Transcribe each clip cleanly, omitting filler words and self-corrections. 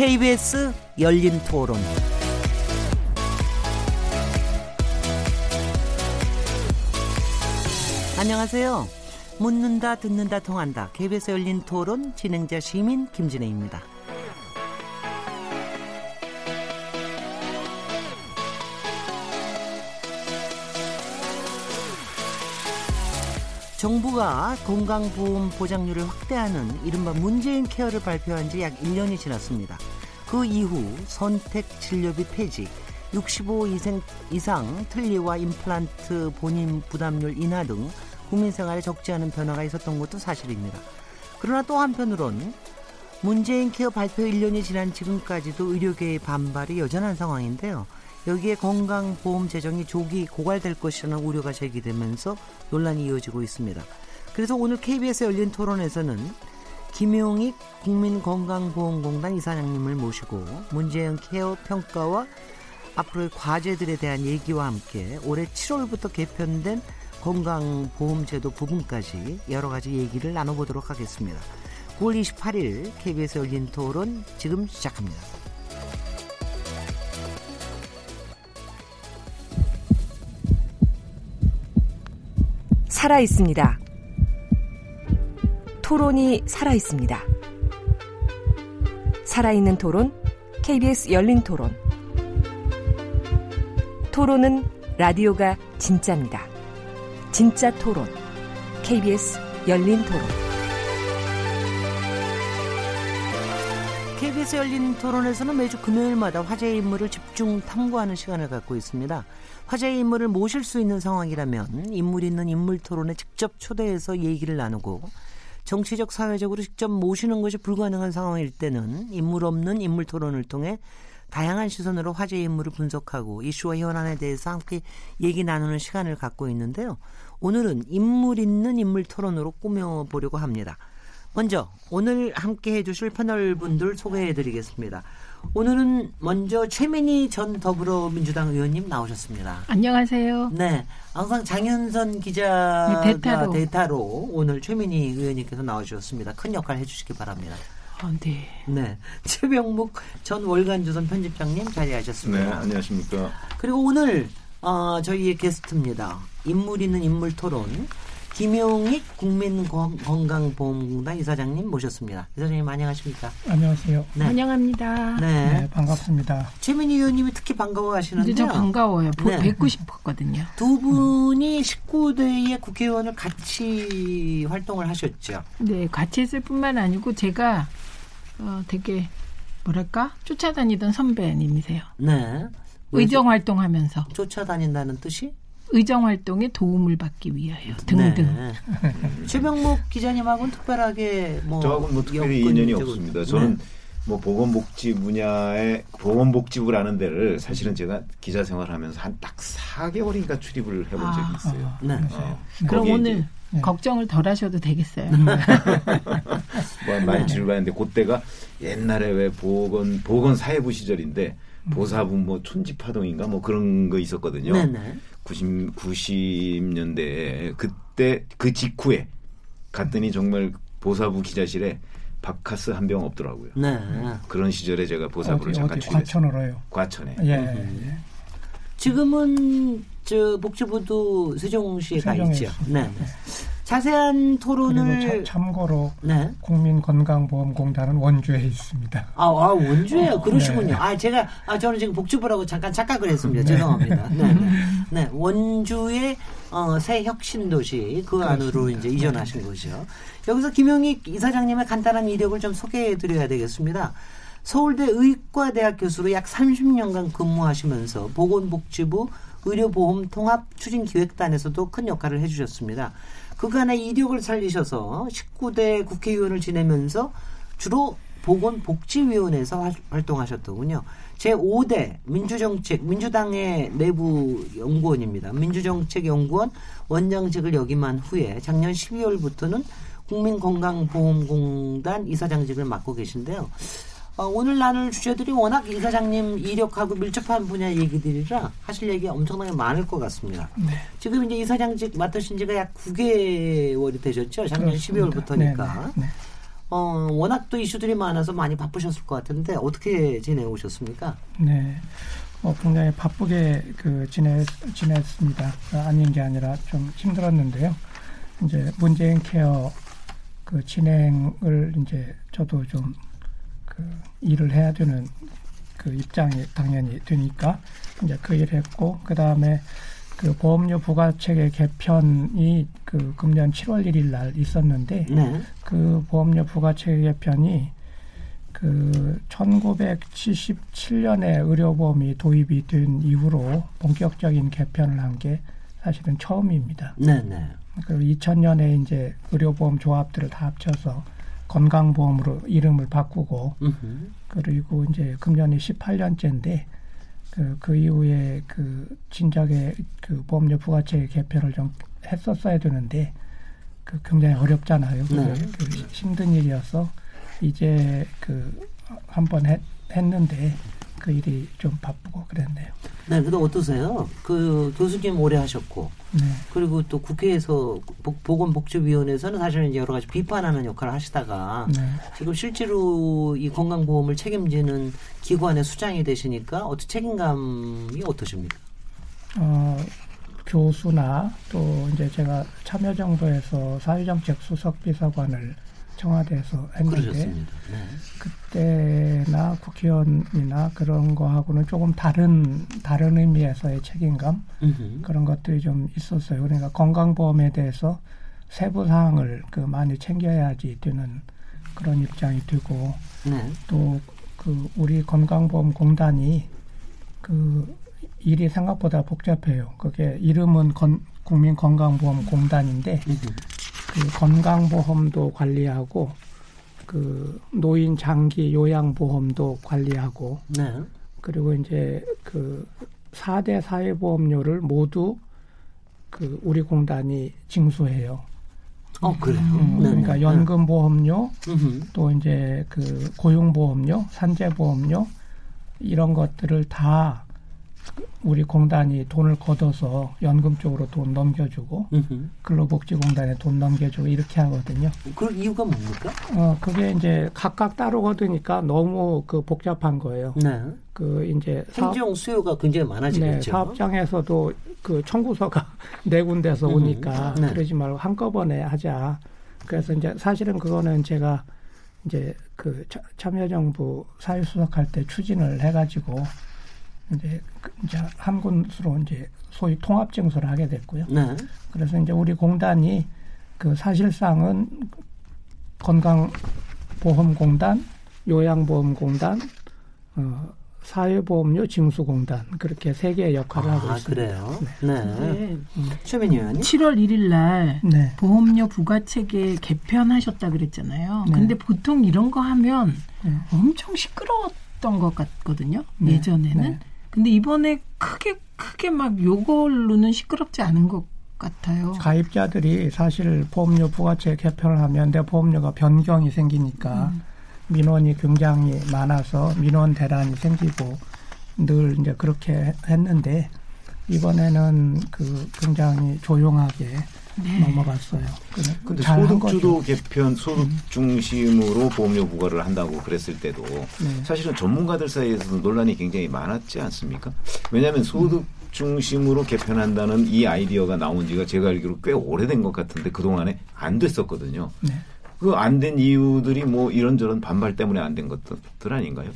KBS 열린 토론. 안녕하세요. 묻는다, 듣는다, 통한다. KBS 열린 토론 진행자 시민 김진애입니다. 정부가 건강보험 보장률을 확대하는 이른바 문재인 케어를 발표한 지 약 1년이 지났습니다. 그 이후 선택 진료비 폐지, 65 이상 틀니와 임플란트 본인 부담률 인하 등 국민 생활에 적지 않은 변화가 있었던 것도 사실입니다. 그러나 또 한편으론 문재인 케어 발표 1년이 지난 지금까지도 의료계의 반발이 여전한 상황인데요. 여기에 건강보험 재정이 조기 고갈될 것이라는 우려가 제기되면서 논란이 이어지고 있습니다. 그래서 오늘 KBS 열린 토론에서는 김용익 국민건강보험공단 이사장님을 모시고 문재인 케어 평가와 앞으로의 과제들에 대한 얘기와 함께 올해 7월부터 개편된 건강보험제도 부분까지 여러 가지 얘기를 나눠보도록 하겠습니다. 9월 28일 KBS 열린 토론 지금 시작합니다. 살아있습니다. 토론이 살아있습니다. 살아있는 토론, KBS 열린 토론. 토론은 라디오가 진짜입니다. 진짜 토론, KBS 열린 토론. KBS 열린 토론에서는 매주 금요일마다 화제의 인물을 집중 탐구하는 시간을 갖고 있습니다. 화제의 인물을 모실 수 있는 상황이라면 인물 있는 인물 토론에 직접 초대해서 얘기를 나누고, 정치적, 사회적으로 직접 모시는 것이 불가능한 상황일 때는 인물 없는 인물 토론을 통해 다양한 시선으로 화제의 인물을 분석하고 이슈와 현안에 대해서 함께 얘기 나누는 시간을 갖고 있는데요. 오늘은 인물 있는 인물 토론으로 꾸며보려고 합니다. 먼저 오늘 함께해 주실 패널분들 소개해드리겠습니다. 오늘은 먼저 최민희 전 더불어민주당 의원님 나오셨습니다. 안녕하세요. 네, 항상 장윤선 기자가 대타로 오늘 최민희 의원님께서 나오셨습니다. 큰 역할 해주시기 바랍니다. 아, 네. 네, 최복목 전 월간조선 편집장님 자리하셨습니다. 네, 안녕하십니까. 그리고 오늘 저희의 게스트입니다. 인물 있는 인물 토론. 김용익 국민건강보험공단 이사장님 모셨습니다. 이사장님 안녕하십니까? 안녕하세요. 네. 환영합니다. 네. 네, 반갑습니다. 최민희 의원님이 특히 반가워하시는데요. 저 반가워요. 네. 뵙고 싶었거든요. 두 분이 19대의 국회의원을 같이 활동을 하셨죠? 네. 같이 했을 뿐만 아니고 제가 되게 뭐랄까? 쫓아다니던 선배님이세요. 네. 의정활동하면서. 쫓아다닌다는 뜻이? 의정활동에 도움을 받기 위하여 등등. 네. 최병목 기자님하고는 특별하게 저하고는 특별히 인연이 없습니다. 저는 보건복지 분야에 보건복지부를 아는 데를 사실은 제가 기자 생활하면서 한 딱 4개월인가 출입을 해본 적이 있어요. 네. 그럼 오늘 걱정을 덜 하셔도 되겠어요. 많이 출발했는데 그때가 옛날에 왜 보건사회부 시절인데 보사부 촌지파동인가 그런 거 있었거든요. 네네. 90년대에 그때 그 직후에 갔더니 정말 보사부 기자실에 박카스 한 병 없더라고요. 네. 그런 시절에 제가 보사부를 잠깐 출입했어요. 과천으로요. 과천에. 예. 지금은 저 복지부도 세종시에 가 있죠. 네. 자세한 토론을 그리고 참고로 네. 국민건강보험공단은 원주에 있습니다. 아 원주에요. 그러시군요. 네. 저는 지금 복지부라고 잠깐 착각을 했습니다. 네. 죄송합니다. 네. 원주의 새 혁신도시 그 안으로 이제 이전하신 거죠. 여기서 김용익 이사장님의 간단한 이력을 좀 소개해드려야 되겠습니다. 서울대 의과대학 교수로 약 30년간 근무하시면서 보건복지부 의료보험통합추진기획단에서도 큰 역할을 해주셨습니다. 그간의 이력을 살리셔서 19대 국회의원을 지내면서 주로 보건복지위원회에서 활동하셨더군요. 제5대 민주당의 내부 연구원입니다. 민주정책연구원 원장직을 역임한 후에 작년 12월부터는 국민건강보험공단 이사장직을 맡고 계신데요. 오늘 나눌 주제들이 워낙 이사장님 이력하고 밀접한 분야 얘기들이라 하실 얘기 엄청나게 많을 것 같습니다. 네. 지금 이제 이사장직 맡으신 지가 약 9개월이 되셨죠? 작년 그렇습니다. 12월부터니까. 네. 워낙 또 이슈들이 많아서 많이 바쁘셨을 것 같은데 어떻게 지내오셨습니까? 네, 굉장히 바쁘게 지냈습니다. 아닌 게 아니라 좀 힘들었는데요. 이제 문재인 케어 진행을 이제 저도 좀 일을 해야 되는 입장이 당연히 되니까 이제 그 일을 했고, 그 다음에 보험료 부과체계 개편이 금년 7월 1일 날 있었는데, 네. 그 보험료 부과체계 개편이 1977년에 의료보험이 도입이 된 이후로 본격적인 개편을 한 게 사실은 처음입니다. 네, 네. 그리고 2000년에 이제 의료보험 조합들을 다 합쳐서 건강보험으로 이름을 바꾸고, 그리고 이제 금년이 18년째인데, 그 이후에 진작에 보험료 부과체계 개편을 좀 했었어야 되는데, 굉장히 어렵잖아요. 네. 힘든 일이어서, 이제 한번 했는데, 그 일이 좀 바쁘고 그랬네요. 네, 근데 어떠세요? 교수님 오래 하셨고, 네. 그리고 또 국회에서 보건복지위원회에서는 사실은 여러 가지 비판하는 역할을 하시다가 네. 지금 실제로 이 건강보험을 책임지는 기관의 수장이 되시니까 책임감이 어떠십니까? 교수나 또 이제 제가 참여정부에서 사회정책 수석비서관을 청와대에서 했는데 그러셨습니다. 네. 그때나 국회의원이나 그런 거하고는 조금 다른 의미에서의 책임감 그런 것들이 좀 있었어요. 그러니까 건강보험에 대해서 세부 사항을 많이 챙겨야지 되는 그런 입장이 되고 네. 또 우리 건강보험공단이 일이 생각보다 복잡해요. 그게 이름은 국민건강보험공단인데 건강보험도 관리하고 노인 장기 요양보험도 관리하고 네. 그리고 이제 4대 사회보험료를 모두 우리 공단이 징수해요. 그래요? 그러니까 연금보험료 또 이제 고용보험료, 산재보험료 이런 것들을 다 우리 공단이 돈을 걷어서 연금 쪽으로 돈 넘겨주고 근로복지공단에 돈 넘겨주고 이렇게 하거든요. 그 이유가 뭡니까? 그게 이제 각각 따로 걷으니까 너무 복잡한 거예요. 네. 이제 행정 수요가 굉장히 많아지겠죠. 네, 사업장에서도 청구서가 네 군데서 오니까 네. 그러지 말고 한꺼번에 하자. 그래서 이제 사실은 그거는 제가 이제 참여정부 사회수석할 때 추진을 해가지고. 이제 한 곳으로 이제 소위 통합 징수를 하게 됐고요. 네. 그래서 이제 우리 공단이 사실상은 건강보험공단, 요양보험공단, 사회보험료 징수공단 그렇게 세 개의 역할을 하고 있습니다. 그래요? 네. 네. 최민희 의원님. 7월 1일 날 네. 보험료 부과체계 개편하셨다 그랬잖아요. 네. 근데 보통 이런 거 하면 엄청 시끄러웠던 것 같거든요. 네. 예전에는. 네. 근데 이번에 크게 막 요걸로는 시끄럽지 않은 것 같아요. 가입자들이 사실 보험료 부과체 개편을 하면 내 보험료가 변경이 생기니까 민원이 굉장히 많아서 민원 대란이 생기고 늘 이제 그렇게 했는데 이번에는 굉장히 조용하게 네. 넘어갔어요. 근데 소득주도 개편, 소득 중심으로 보험료 부과를 한다고 그랬을 때도 네. 사실은 전문가들 사이에서도 논란이 굉장히 많았지 않습니까? 왜냐하면 소득 중심으로 개편한다는 이 아이디어가 나온 지가 제가 알기로 꽤 오래된 것 같은데 그동안에 안 됐었거든요. 네. 그 안 된 이유들이 이런저런 반발 때문에 안 된 것들 아닌가요?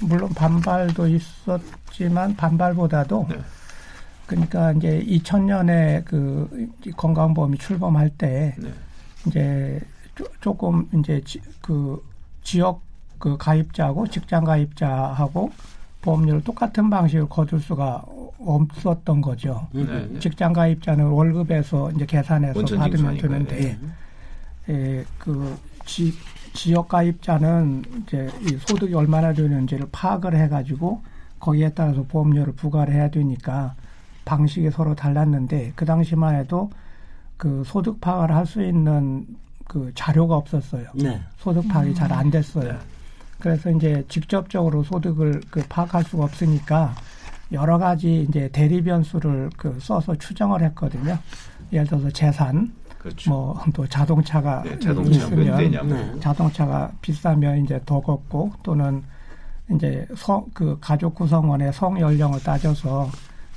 물론 반발도 있었지만 반발보다도 네. 그러니까 이제 2000년에 건강보험이 출범할 때 네. 이제 조금 이제 지역 가입자하고 직장 가입자하고 보험료를 똑같은 방식으로 거둘 수가 없었던 거죠. 네. 직장 가입자는 월급에서 이제 계산해서 받으면 되는데, 네. 지역 가입자는 이제 이 소득이 얼마나 되는지를 파악을 해가지고 거기에 따라서 보험료를 부과를 해야 되니까 방식이 서로 달랐는데 그 당시만 해도 소득 파악을 할 수 있는 자료가 없었어요. 네. 소득 파악이 잘 안 됐어요. 네. 그래서 이제 직접적으로 소득을 파악할 수가 없으니까 여러 가지 이제 대리 변수를 써서 추정을 했거든요. 예를 들어서 재산, 그렇죠. 뭐 또 자동차가 있으면 자동차가 비싸면 이제 더 걷고 또는 이제 그 가족 구성원의 성 연령을 따져서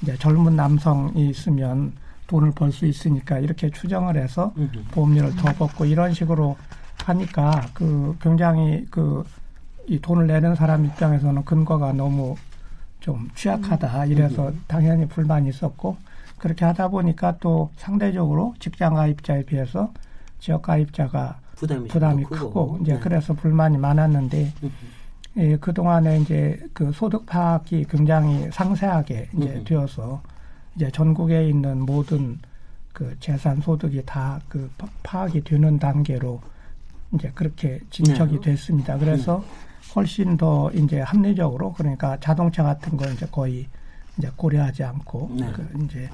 이제 젊은 남성이 있으면 돈을 벌 수 있으니까 이렇게 추정을 해서 보험료를 더 걷고 이런 식으로 하니까 그 굉장히 그 이 돈을 내는 사람 입장에서는 근거가 너무 좀 취약하다 이래서 당연히 불만이 있었고 그렇게 하다 보니까 또 상대적으로 직장 가입자에 비해서 지역 가입자가 부담이 크고 이제 그래서 불만이 많았는데 예, 그동안에 이제 그 소득 파악이 굉장히 상세하게 이제 되어서 이제 전국에 있는 모든 그 재산 소득이 다 그 파악이 되는 단계로 이제 그렇게 진척이 됐습니다. 그래서 훨씬 더 이제 합리적으로 그러니까 자동차 같은 걸 이제 거의 이제 고려하지 않고 그 이제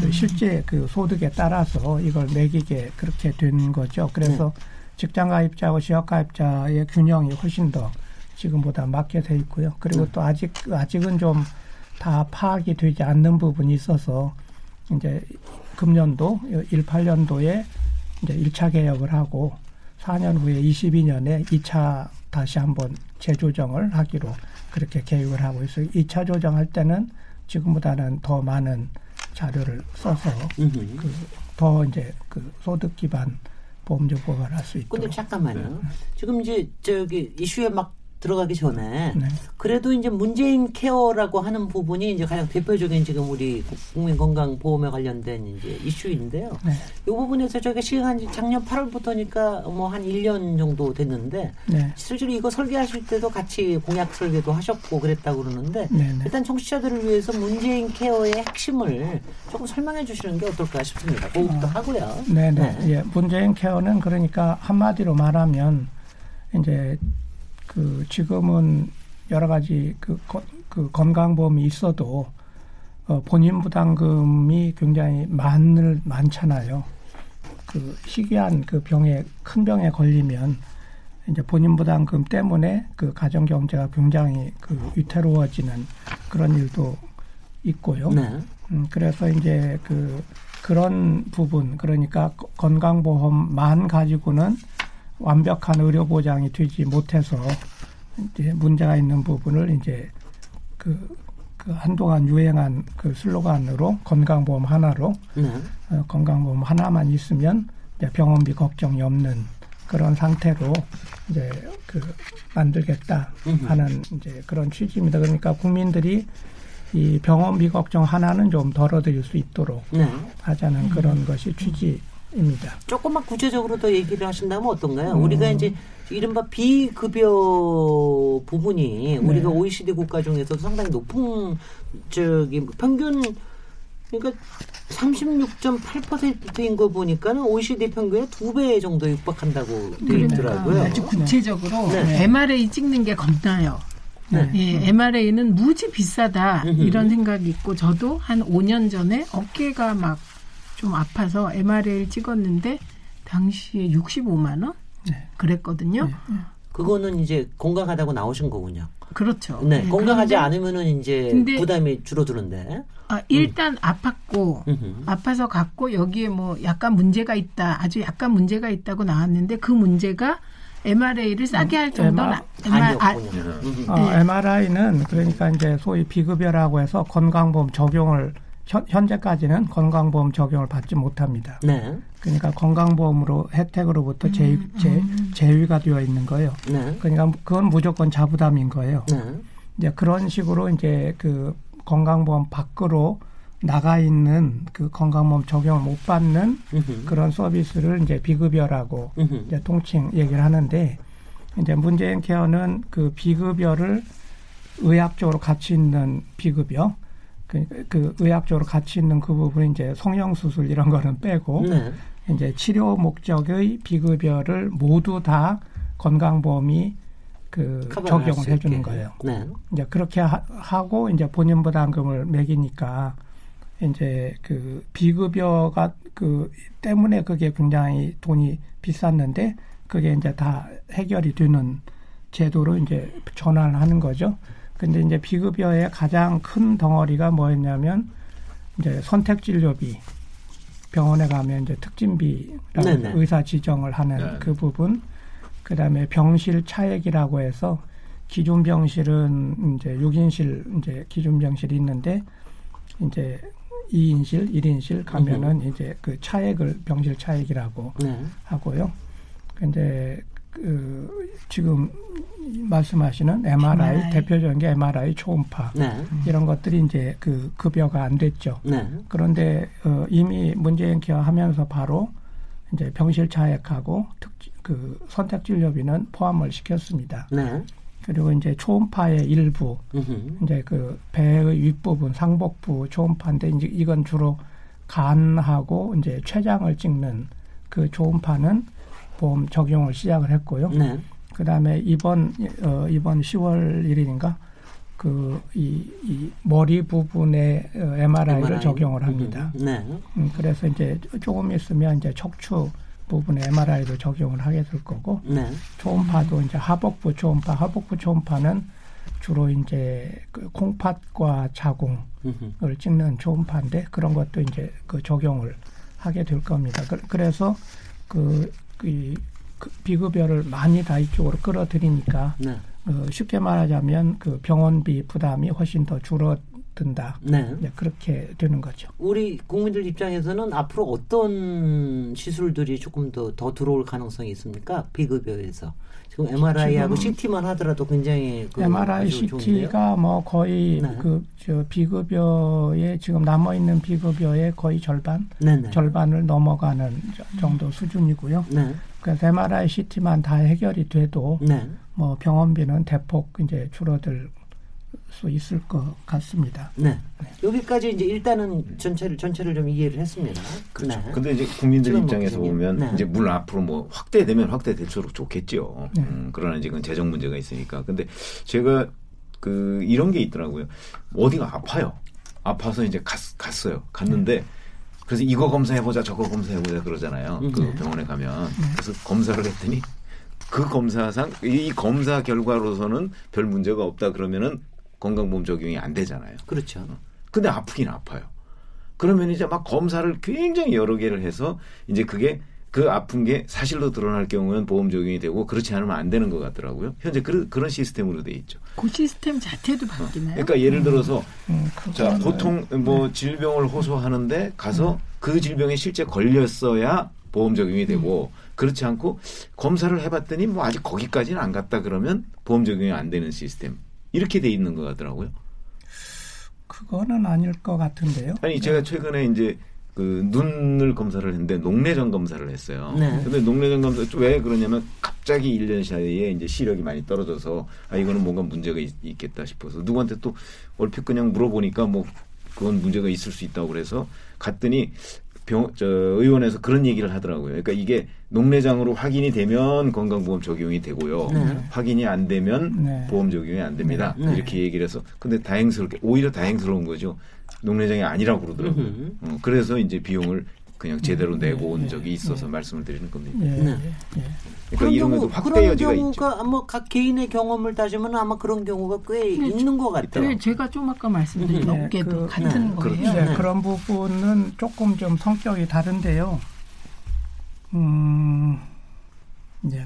그 실제 그 소득에 따라서 이걸 매기게 그렇게 된 거죠. 그래서 직장 가입자와 지역 가입자의 균형이 훨씬 더 지금보다 맞게 돼 있고요. 그리고 또 아직은 좀 다 파악이 되지 않는 부분이 있어서 이제 금년도 18년도에 이제 1차 개혁을 하고 4년 후에 22년에 2차 다시 한번 재조정을 하기로 그렇게 계획을 하고 있어요. 2차 조정할 때는 지금보다는 더 많은 자료를 써서 더 이제 그 소득 기반 보험료 보완을 할 수 있도록. 근데 잠깐만요. 지금 이제 저기 이슈에 막 들어가기 전에 그래도 이제 문재인 케어라고 하는 부분이 이제 가장 대표적인 지금 우리 국민건강보험에 관련된 이제 이슈인데요. 이 부분에서 저희가 시행한 지 작년 8월부터니까 뭐 한 1년 정도 됐는데 실제로 이거 설계하실 때도 같이 공약 설계도 하셨고 그랬다고 그러는데 일단 청취자들을 위해서 문재인 케어의 핵심을 조금 설명해 주시는 게 어떨까 싶습니다. 그것부터 하고요. 예, 문재인 케어는 그러니까 한마디로 말하면 이제 그 지금은 여러 가지 그 건강보험이 있어도 본인 부담금이 굉장히 많잖아요. 그 희귀한 그 병에 큰 병에 걸리면 이제 본인 부담금 때문에 그 가정 경제가 굉장히 그 위태로워지는 그런 일도 있고요. 그래서 이제 그런 부분 그러니까 건강보험만 가지고는 완벽한 의료 보장이 되지 못해서 이제 문제가 있는 부분을 이제 그 한동안 유행한 그 슬로건으로 건강보험 하나로 건강보험 하나만 있으면 이제 병원비 걱정이 없는 그런 상태로 이제 그 만들겠다 하는 이제 그런 취지입니다. 그러니까 국민들이 이 병원비 걱정 하나는 좀 덜어드릴 수 있도록 하자는 그런 것이 취지. 입니다. 조금만 구체적으로 더 얘기를 하신다면 어떤가요? 우리가 이제 이른바 비급여 부분이 우리가 OECD 국가 중에서도 상당히 높은 평균 그러니까 36.8%인 거 보니까는 OECD 평균의 2배 정도 육박한다고 되어 있더라고요. 아주 구체적으로 MRA 찍는 게 겁나요. 예, MRA는 무지 비싸다 이런 생각이 있고 저도 한 5년 전에 어깨가 막 좀 아파서 MRA를 찍었는데 당시에 65만 원 그랬거든요. 그거는 이제 건강하다고 나오신 거군요. 그렇죠. 네, 건강하지 않으면은 이제 부담이 줄어드는데. 아, 일단 아팠고 아파서 갔고 여기에 뭐 약간 문제가 있다, 아주 약간 문제가 있다고 나왔는데 그 문제가 MRA를 싸게 할 정도는 아니었군요. MRI는 그러니까 이제 소위 비급여라고 해서 건강보험 적용을 현재까지는 건강보험 적용을 받지 못합니다. 그러니까 건강보험으로 혜택으로부터 제외가 되어 있는 거예요. 그러니까 그건 무조건 자부담인 거예요. 이제 그런 식으로 이제 그 건강보험 밖으로 나가 있는 그 건강보험 적용을 못 받는 그런 서비스를 이제 비급여라고 이제 통칭 얘기를 하는데 이제 문재인 케어는 그 비급여를 의학적으로 가치 있는 비급여 그 의학적으로 가치 있는 그 부분은 이제 성형수술 이런 거는 빼고 이제 치료 목적의 비급여를 모두 다 건강보험이 그 적용을 해주는 거예요. 이제 그렇게 하고 이제 본인 부담금을 매기니까 이제 그 비급여가 그 때문에 그게 굉장히 돈이 비쌌는데 그게 이제 다 해결이 되는 제도로 이제 전환을 하는 거죠. 근데 이제 비급여의 가장 큰 덩어리가 뭐였냐면 이제 선택 진료비 병원에 가면 이제 특진비라는 네네. 의사 지정을 하는 네네. 그 부분, 그다음에 병실 차액이라고 해서 기존 병실은 이제 6인실 이제 기존 병실이 있는데 이제 2인실, 1인실 가면은 이제 그 차액을 병실 차액이라고 하고요. 근데 그 지금 말씀하시는 MRI 대표적인 게 MRI 초음파 이런 것들이 이제 그 급여가 안 됐죠. 그런데 이미 문재인 케어 하면서 바로 이제 병실 차액하고 그 선택 진료비는 포함을 시켰습니다. 그리고 이제 초음파의 일부, 이제 그 배의 윗부분, 상복부 초음파인데, 이제 이건 주로 간하고 이제 췌장을 찍는 그 초음파는 보험 적용을 시작을 했고요. 그 다음에 이번 10월 1일인가, 이 머리 부분에 MRI를 적용을 합니다. 그래서 이제 조금 있으면 이제 척추, 부분에 MRI도 적용을 하게 될 거고, 초음파도 이제 하복부 초음파는 주로 이제 그 콩팥과 자궁을 찍는 초음파인데 그런 것도 이제 그 적용을 하게 될 겁니다. 그래서 그 비급여를 많이 다 이쪽으로 끌어들이니까 쉽게 말하자면 그 병원비 부담이 훨씬 더 줄어든다. 그렇게 되는 거죠. 우리 국민들 입장에서는 앞으로 어떤 시술들이 조금 더 들어올 가능성이 있습니까? 비급여에서. 지금 MRI하고 CT만 하더라도 굉장히 MRI, CT가 뭐 거의 그 비급여에 지금 남아있는 비급여의 거의 절반을 넘어가는 정도 수준이고요. 그래서 MRI, CT만 다 해결이 돼도 뭐 병원비는 대폭 이제 줄어들 수 있을 것 같습니다. 여기까지 이제 일단은 전체를 좀 이해를 했습니다. 그렇죠. 근데 이제 국민들 입장에서 보면 이제 물론 앞으로 뭐 확대되면 확대될수록 좋겠죠. 그러나 지금 재정 문제가 있으니까. 근데 제가 그 이런 게 있더라고요. 어디가 아파요. 아파서 이제 갔어요. 갔는데. 그래서 이거 검사해보자, 저거 검사해보자 그러잖아요. 그 병원에 가면. 그래서 검사를 했더니 그 검사상, 이 검사 결과로서는 별 문제가 없다 그러면은 건강보험 적용이 안 되잖아요. 그렇죠. 근데 아프긴 아파요. 그러면 이제 막 검사를 굉장히 여러 개를 해서 이제 그게 그 아픈 게 사실로 드러날 경우는 보험 적용이 되고 그렇지 않으면 안 되는 것 같더라고요. 현재 그런 시스템으로 돼 있죠. 그 시스템 자체도 바뀌나요? 그러니까 예를 들어서 자 보통 뭐 질병을 호소하는데 가서 그 질병에 실제 걸렸어야 보험 적용이 되고 그렇지 않고 검사를 해봤더니 뭐 아직 거기까지는 안 갔다 그러면 보험 적용이 안 되는 시스템 이렇게 돼 있는 것 같더라고요. 그거는 아닐 것 같은데요. 아니 제가 최근에 이제 그 눈을 검사를 했는데 녹내장 검사를 했어요. 근데 녹내장 검사 왜 그러냐면 갑자기 1년 사이에 이제 시력이 많이 떨어져서 아 이거는 뭔가 문제가 있겠다 싶어서 누구한테 또 얼핏 그냥 물어보니까 뭐 그건 문제가 있을 수 있다고 그래서 갔더니 의원에서 그런 얘기를 하더라고요. 그러니까 이게 녹내장으로 확인이 되면 건강보험 적용이 되고요. 확인이 안 되면 보험 적용이 안 됩니다. 이렇게 얘기를 해서 근데 오히려 다행스러운 거죠. 녹내장이 아니라고 그러더라고요. 그래서 이제 비용을 그냥 제대로 내고 온 적이 있어서 말씀을 드리는 겁니다. 그러니까 이런 것도 확대 여지가 있죠. 그런 경우가 아마 각 개인의 경험을 따지면 아마 그런 경우가 꽤 있는 것 같아요. 제가 좀 아까 말씀드린 업계도 같은 거예요. 그런 부분은 조금 좀 성격이 다른데요.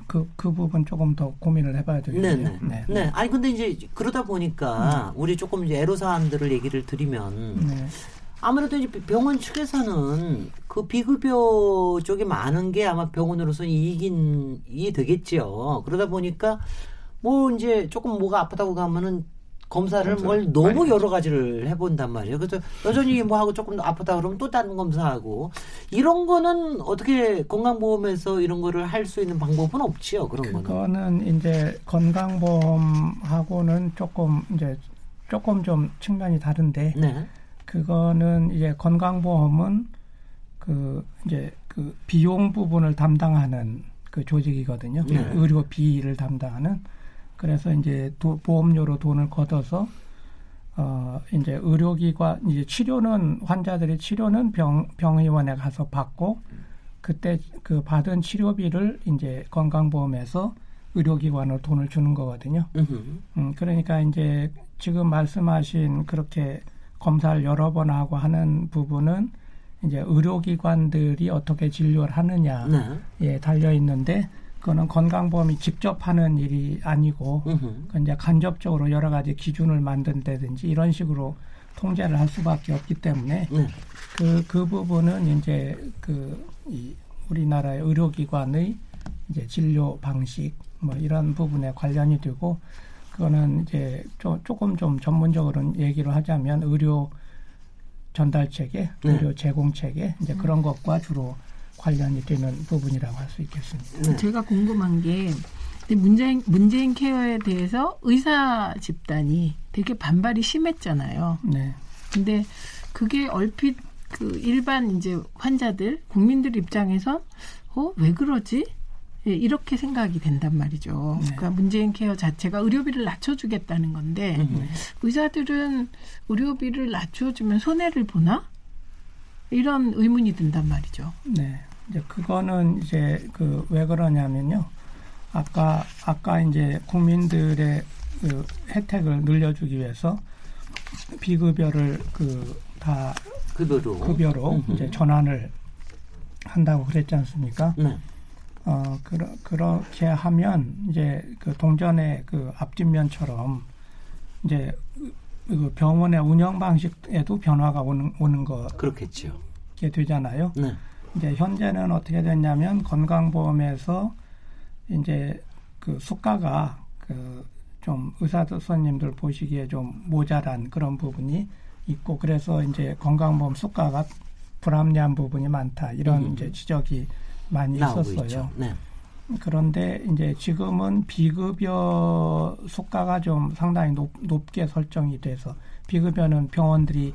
그 부분 조금 더 고민을 해봐야 되겠네요. 아니 근데 이제 그러다 보니까 우리 조금 이제 애로사항들을 얘기를 드리면 아무래도 이제 병원 측에서는 그 비급여 쪽이 많은 게 아마 병원으로서는 이익이 되겠죠. 그러다 보니까 뭐 이제 조금 뭐가 아프다고 가면은 검사를 너무 여러 가지를 해본단 말이에요. 그래서 여전히 뭐 하고 조금 더 아프다 그러면 또 다른 검사하고 이런 거는 어떻게 건강보험에서 이런 거를 할 수 있는 방법은 없지요. 그거는 이제 건강보험하고는 조금 좀 측면이 다른데 그거는 이제 건강보험은 그 비용 부분을 담당하는 그 조직이거든요. 의료비를 담당하는. 그래서 이제 보험료로 돈을 걷어서 이제 의료기관 이제 치료는 환자들의 치료는 병의원에 가서 받고 그때 그 받은 치료비를 이제 건강보험에서 의료기관으로 돈을 주는 거거든요. 그러니까 이제 지금 말씀하신 그렇게 검사를 여러 번 하고 하는 부분은 이제 의료기관들이 어떻게 진료를 하느냐에 네. 달려 있는데 그거는 건강보험이 직접 하는 일이 아니고 이제 간접적으로 여러 가지 기준을 만든다든지 이런 식으로 통제를 할 수밖에 없기 때문에 그 부분은 이제 우리나라의 의료기관의 이제 진료 방식 뭐 이런 부분에 관련이 되고 그거는 이제 조금 좀 전문적으로는 얘기를 하자면 의료 전달 체계, 의료 제공 체계 이제 그런 것과 주로 관련이 되는 부분이라고 할 수 있겠습니다. 제가 궁금한 게 문재인 케어에 대해서 의사 집단이 되게 반발이 심했잖아요. 네. 근데 그게 얼핏 그 일반 이제 환자들, 국민들 입장에선 왜 그러지? 예, 이렇게 생각이 된단 말이죠. 네. 그러니까 문재인 케어 자체가 의료비를 낮춰주겠다는 건데 의사들은 의료비를 낮춰주면 손해를 보나? 이런 의문이 든단 말이죠. 네, 이제 그거는 이제 그 왜 그러냐면요. 아까 이제 국민들의 그 혜택을 늘려주기 위해서 비급여를 다 급여로 이제 전환을 한다고 그랬지 않습니까? 네. 그렇게 하면 이제 그 동전의 그 앞뒷면처럼 이제 그 병원의 운영 방식에도 변화가 오는 거 그렇겠죠. 이게 되잖아요. 네. 이제 현재는 어떻게 됐냐면 건강보험에서 이제 그 수가가 그 좀 의사 선생님들 보시기에 좀 모자란 그런 부분이 있고 그래서 이제 건강보험 수가가 불합리한 부분이 많다 이런 이제 지적이 많이 있었어요. 네. 그런데 이제 지금은 비급여 수가가 좀 상당히 높게 설정이 돼서 비급여는 병원들이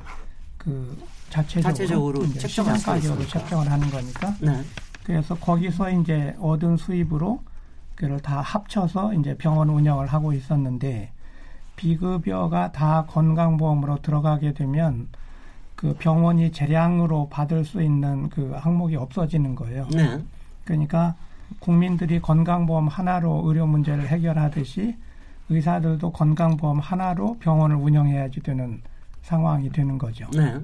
그 자체적으로 책정한 가격으로 책정을 하는 거니까. 네. 그래서 거기서 이제 얻은 수입으로 그걸 다 합쳐서 이제 병원 운영을 하고 있었는데 비급여가 다 건강보험으로 들어가게 되면 그 병원이 재량으로 받을 수 있는 그 항목이 없어지는 거예요. 네. 그러니까 국민들이 건강보험 하나로 의료 문제를 해결하듯이 의사들도 건강보험 하나로 병원을 운영해야지 되는 상황이 되는 거죠. 네.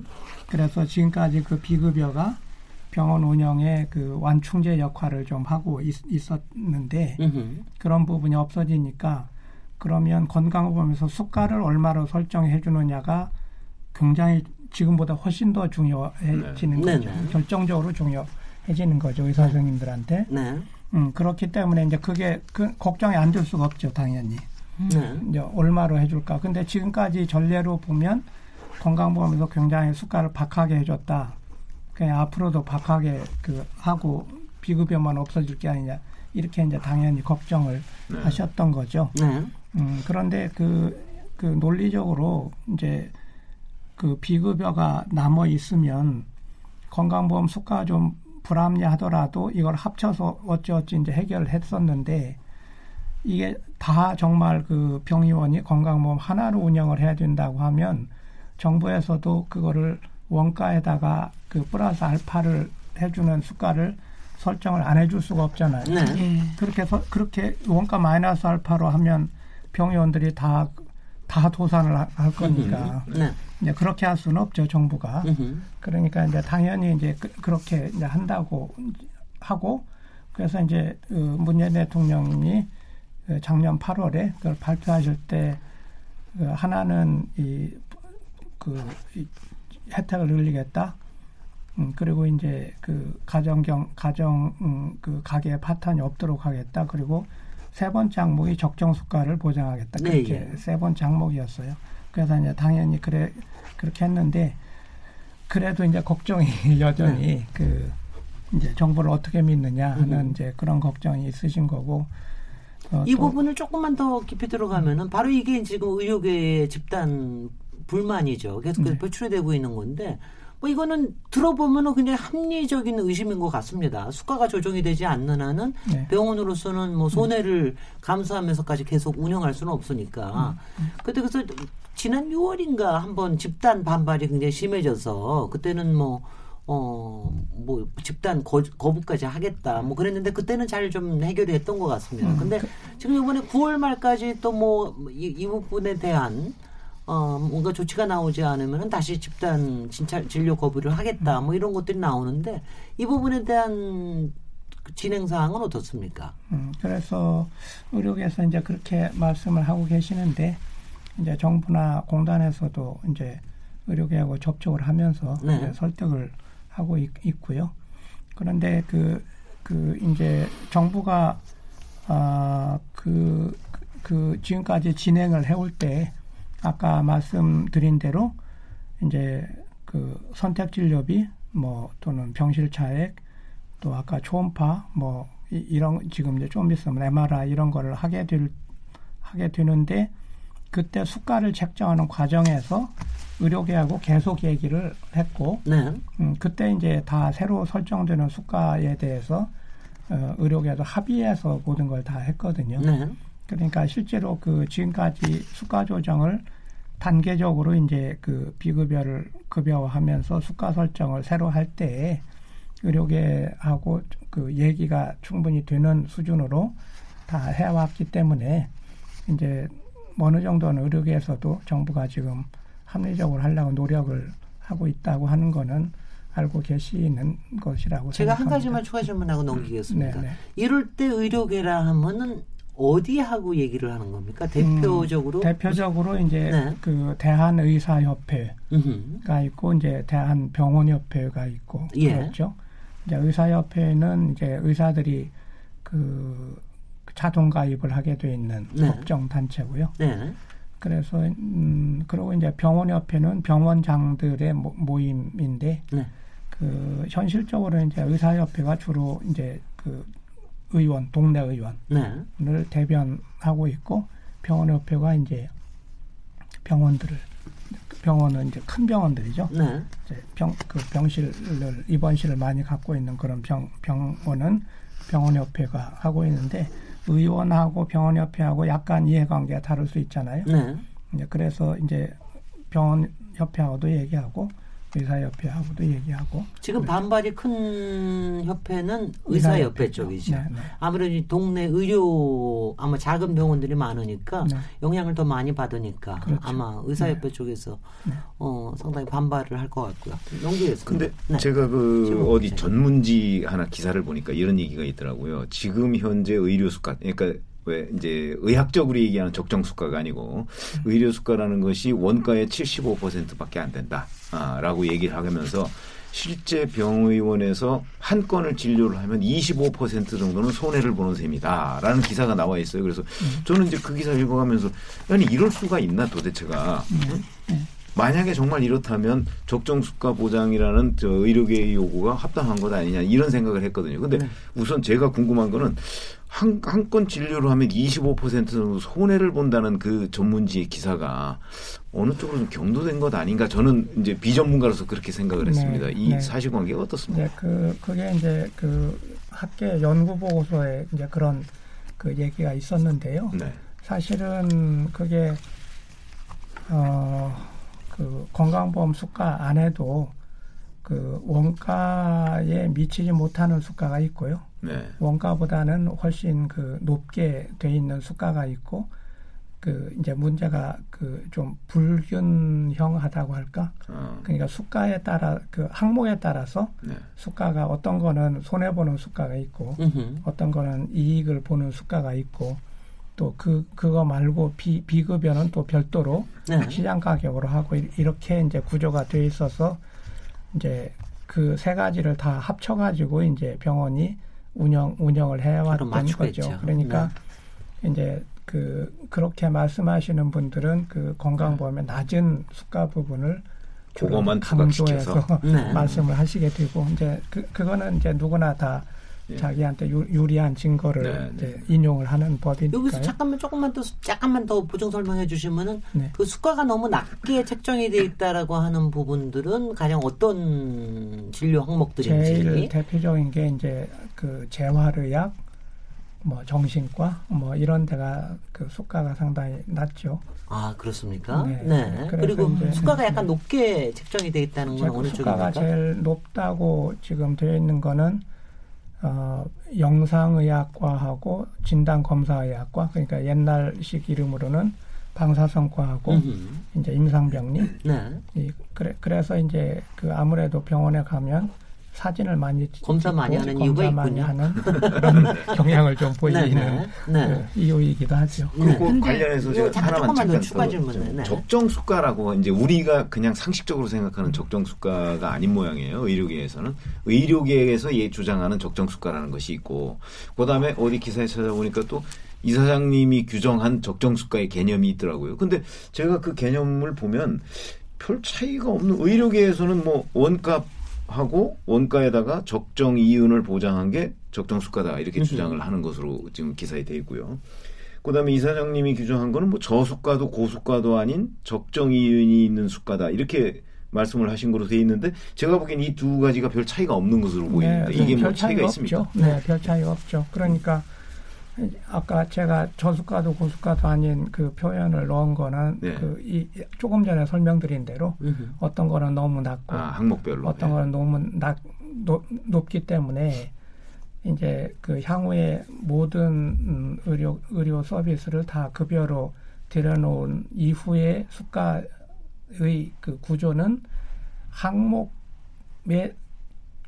그래서 지금까지 그 비급여가 병원 운영의 그 완충제 역할을 좀 하고 있었는데 그런 부분이 없어지니까 그러면 건강보험에서 수가를 얼마로 설정해 주느냐가 굉장히 지금보다 훨씬 더 중요해지는 네. 거죠. 네. 결정적으로 중요해지는 거죠. 의사 선생님들한테. 네. 그렇기 때문에 이제 그게 걱정이 안 될 수가 없죠. 당연히. 이제 얼마로 해줄까. 근데 지금까지 전례로 보면 건강보험에서 굉장히 수가를 박하게 해줬다. 그냥 앞으로도 박하게 하고 비급여만 없어질 게 아니냐. 이렇게 이제 당연히 걱정을 네. 하셨던 거죠. 네. 그런데 그 논리적으로 이제 그 비급여가 남아 있으면 건강보험 수가 좀 불합리하더라도 이걸 합쳐서 어찌 이제 해결을 했었는데 이게 다 정말 그 병의원이 건강보험 하나로 운영을 해야 된다고 하면 정부에서도 그거를 원가에다가 그 플러스 알파를 해주는 수가를 설정을 안 해줄 수가 없잖아요. 네. 그렇게 원가 마이너스 알파로 하면 병의원들이 다 도산을 할 거니까. 네. 이제 그렇게 할 수는 없죠, 정부가. 그러니까 이제 당연히 이제 그렇게 이제 한다고 하고, 그래서 이제 문재인 대통령이 작년 8월에 그걸 발표하실 때 하나는 이 혜택을 늘리겠다. 그리고 이제 그 가게 파탄이 없도록 하겠다. 그리고 세 번째 항목이 적정 수가를 보장하겠다. 그렇게 네, 예. 세 번째 항목이었어요. 그래서 이제 당연히 그렇게 했는데 그래도 이제 걱정이 여전히 네. 그 이제 정부를 어떻게 믿느냐 하는 이제 그런 걱정이 있으신 거고 이 부분을 조금만 더 깊이 들어가면은 바로 이게 지금 의료계의 집단 불만이죠. 계속해서 네. 표출되고 있는 건데. 뭐 이거는 들어보면은 굉장히 합리적인 의심인 것 같습니다. 수가가 조정이 되지 않는 한은 네. 병원으로서는 뭐 손해를 감수하면서까지 계속 운영할 수는 없으니까. 그때 그래서 지난 6월인가 한번 집단 반발이 굉장히 심해져서 그때는 뭐 집단 거부까지 하겠다 뭐 그랬는데 그때는 잘 좀 해결이 됐던 것 같습니다. 근데 지금 이번에 9월 말까지 또 뭐 이 부분에 대한 뭔가 조치가 나오지 않으면 다시 집단 진료 거부를 하겠다 뭐 이런 것들이 나오는데 이 부분에 대한 진행 사항은 어떻습니까? 그래서 의료계에서 이제 그렇게 말씀을 하고 계시는데 이제 정부나 공단에서도 이제 의료계하고 접촉을 하면서 네. 이제 설득을 하고 있고요. 그런데 이제 정부가 지금까지 진행을 해올 때 아까 말씀드린 대로 이제 그 선택 진료비 뭐 또는 병실 차액 또 아까 초음파 뭐 이런 지금 이제 좀 있으면 MRI 이런 거를 하게 되는데 그때 수가를 책정하는 과정에서 의료계하고 계속 얘기를 했고 네. 그때 이제 다 새로 설정되는 수가에 대해서 의료계도 합의해서 모든 걸 다 했거든요. 네. 그러니까 실제로 그 지금까지 수가 조정을 단계적으로 이제 그 비급여를 급여화하면서 수가 설정을 새로 할 때 의료계하고 그 얘기가 충분히 되는 수준으로 다 해왔기 때문에 이제 어느 정도는 의료계에서도 정부가 지금 합리적으로 하려고 노력을 하고 있다고 하는 거는 알고 계시는 것이라고 생각합니다. 제가 한 가지만 추가 질문하고 넘기겠습니다. 네네. 이럴 때 의료계라 하면은 어디하고 얘기를 하는 겁니까? 대표적으로? 대표적으로 이제 네. 그 대한의사협회가 있고 이제 대한병원협회가 있고 예. 그렇죠. 이제 의사협회는 이제 의사들이 그 자동 가입을 하게 돼 있는 네. 법정 단체고요. 네. 그래서 그리고 이제 병원협회는 병원장들의 모임인데 네. 그 현실적으로 이제 의사협회가 주로 이제 그 의원, 동네 의원을 네. 대변하고 있고 병원협회가 이제 병원은 이제 큰 병원들이죠. 네. 이제 병실을 입원실을 많이 갖고 있는 그런 병원은 병원협회가 하고 있는데 의원하고 병원협회하고 약간 이해관계가 다를 수 있잖아요. 네. 이제 그래서 이제 병원협회하고도 얘기하고 의사협회하고도 얘기하고 지금 그래서. 반발이 큰 협회는 의사협회 쪽이죠. 네, 네. 아무래도 동네 의료 아마 작은 병원들이 많으니까 네. 영향을 더 많이 받으니까 그렇죠. 아마 의사협회 네. 쪽에서 네. 상당히 반발을 할 것 같고요. 넘기겠습니다. 근데 네. 제가 그 어디 전문지 하나 기사를 보니까 이런 얘기가 있더라고요. 지금 현재 의료 수가 그러니까 왜 이제 의학적으로 얘기하는 적정 수가가 아니고 의료 수가라는 것이 원가의 75%밖에 안 된다라고 얘기를 하면서 실제 병의원에서 한 건을 진료를 하면 25% 정도는 손해를 보는 셈이다라는 기사가 나와 있어요. 그래서 저는 이제 그 기사를 읽어가면서 아니 이럴 수가 있나 도대체가. 만약에 정말 이렇다면 적정수가 보장이라는 저 의료계의 요구가 합당한 것 아니냐 이런 생각을 했거든요. 근데 네. 우선 제가 궁금한 거는 한 건 진료를 하면 25% 정도 손해를 본다는 그 전문지의 기사가 어느 쪽으로 좀 경도된 것 아닌가 저는 이제 비전문가로서 그렇게 생각을 네. 했습니다. 이 네. 사실관계가 어떻습니까? 네. 그게 이제 그 학계 연구보고서에 이제 그런 그 얘기가 있었는데요. 네. 사실은 그게 그 건강보험 수가 안에도 그 원가에 미치지 못하는 수가가 있고요. 네. 원가보다는 훨씬 그 높게 돼 있는 수가가 있고 그 이제 문제가 그 좀 불균형하다고 할까? 그러니까 수가에 따라 그 항목에 따라서 네. 수가가 어떤 거는 손해 보는 수가가 있고 어떤 거는 이익을 보는 수가가 있고. 또 그거 말고 비급여는 또 별도로 네. 시장 가격으로 하고 이렇게 이제 구조가 돼 있어서 이제 그 세 가지를 다 합쳐가지고 이제 병원이 운영을 해왔던 거죠. 그러니까 네. 이제 그렇게 말씀하시는 분들은 그 건강보험의 낮은 수가 부분을 그거만 강조해서 네. 말씀을 하시게 되고 이제 그거는 이제 누구나 다. 예. 자기한테 유리한 증거를 네, 이제 네. 인용을 하는 법이니까요. 여기서 잠깐만 더 보충 설명해 주시면은 네. 그 수가가 너무 낮게 책정이 돼 있다라고 하는 부분들은 가장 어떤 진료 항목들인지 제일 대표적인 게 이제 그 재활의학, 뭐 정신과, 뭐 이런 데가 그 수가가 상당히 낮죠. 아 그렇습니까? 네. 네. 그리고 수가가 약간 높게 책정이 돼 있다는 건 어느 쪽입니까? 수가가 제일 높다고 지금 되어 있는 거는. 영상의학과하고 진단검사의학과 그러니까 옛날식 이름으로는 방사선과하고 이제 임상병리. 네. 그래서 이제 그 아무래도 병원에 가면 사진을 많이 검사 많이 하는 이유가 있군요. 하는 그런 경향을 좀 보이는 이유이기도 하죠. 그리고 네. 관련해서 제가 하나만 잠깐 좀 적정 수가라고 이제 우리가 그냥 상식적으로 생각하는 적정 수가가 아닌 모양이에요. 의료계에서는 의료계에서 예 주장하는 적정 수가라는 것이 있고, 그다음에 어디 기사에 찾아보니까 또 이사장님이 규정한 적정 수가의 개념이 있더라고요. 근데 제가 그 개념을 보면 별 차이가 없는, 의료계에서는 뭐 원값 하고 원가에다가 적정 이윤을 보장한 게 적정 수가다 이렇게 주장을 하는 것으로 지금 기사에 돼 있고요. 그다음에 이사장님이 규정한 거는 뭐 저수가도 고수가도 아닌 적정 이윤이 있는 수가다 이렇게 말씀을 하신 거로 돼 있는데, 제가 보기엔 이 두 가지가 별 차이가 없는 것으로 보이는데 네, 이게 뭐 차이가 있습니까? 네, 별 차이가 없죠. 그러니까 아까 제가 저수가도 고수가도 아닌 그 표현을 넣은 거는 네. 조금 전에 설명드린 대로 어떤 거는 너무 낮고 항목별로 어떤 거는 너무 높기 때문에 이제 그 향후에 모든 의료 서비스를 다 급여로 들여놓은 이후에 수가의 그 구조는 항목의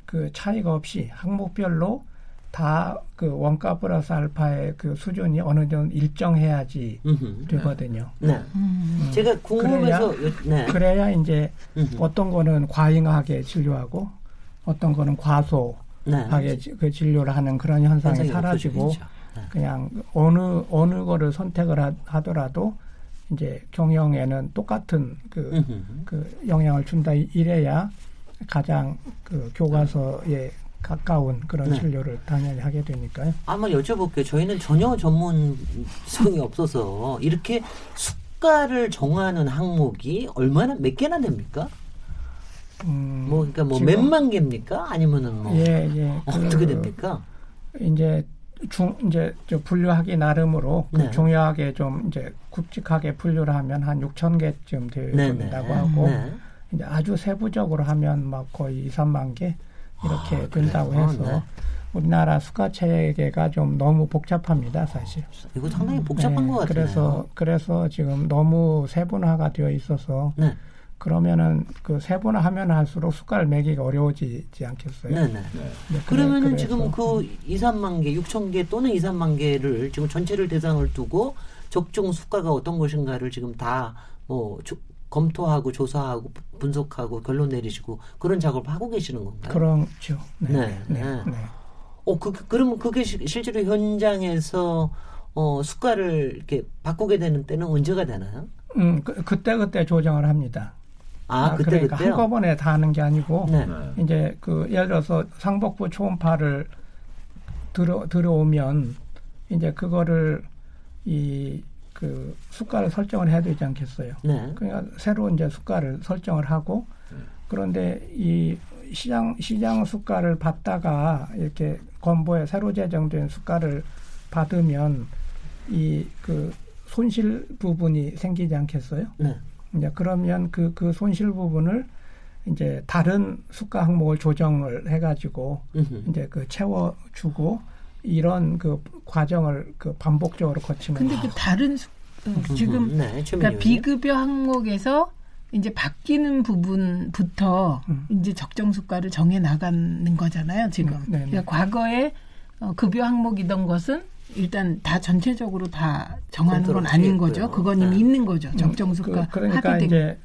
그 차이가 없이 항목별로 다 그 원가 플러스 알파의 그 수준이 어느 정도 일정해야지 되거든요. 네. 제가 궁금해서 그래야 이제 어떤 거는 과잉하게 진료하고 어떤 거는 과소하게 그 진료를 하는 그런 현상이 사라지고 그냥 어느 거를 선택을 하더라도 이제 경영에는 똑같은 그 영향을 준다 이래야 가장 그 교과서에 가까운 그런 진료를 당연히 하게 되니까요. 아마 여쭤볼게요. 저희는 전혀 전문성이 없어서 이렇게 수가를 정하는 항목이 얼마나 몇 개나 됩니까? 뭐 그러니까 뭐 몇만 개입니까? 아니면은 뭐 어떻게 됩니까? 이제 좀 분류하기 나름으로 그 중요하게 좀 이제 굵직하게 분류를 하면 한 6천 개쯤 된다고 하고 이제 아주 세부적으로 하면 막 거의 2, 3만 개. 이렇게 된다고 해서 우리나라 수가 체계가 좀 너무 복잡합니다, 사실. 이거 상당히 복잡한 것 같아요. 그래서 지금 너무 세분화가 되어 있어서 그러면은 그 세분화하면 할수록 수가를 매기가 어려워지지 않겠어요? 그러면은 지금 그 2, 3만 개, 6천 개 또는 2, 3만 개를 지금 전체를 대상을 두고 적정 수가가 어떤 것인가를 지금 다 뭐 검토하고 조사하고 분석하고 결론 내리시고 그런 작업을 하고 계시는 건가요? 그렇죠. 네. 그러면 그게 실제로 현장에서 수가를 이렇게 바꾸게 되는 때는 언제가 되나요? 그때 조정을 합니다. 그러니까 그때요? 한꺼번에 다 하는 게 아니고 이제 그 예를 들어서 상복부 초음파를 들어오면 이제 그거를 그 수가를 설정을 해야 되지 않겠어요. 그러니까 새로 이제 수가를 설정을 하고 그런데 이 시장 수가를 받다가 이렇게 건보에 새로 제정된 수가를 받으면 이 그 손실 부분이 생기지 않겠어요. 이제 그러면 그 손실 부분을 이제 다른 수가 항목을 조정을 해가지고 이제 그 채워주고. 이런 그 과정을 그 반복적으로 거치는. 근데 그 다른 지금 그러니까 비급여 항목에서 이제 바뀌는 부분부터 이제 적정 수가를 정해 나가는 거잖아요, 지금. 그러니까 과거에 급여 항목이던 것은 일단 다 전체적으로 다 정하는 건 아닌 거죠. 그건 이미 있는 거죠. 적정 수가 그러니까 합의된. 이제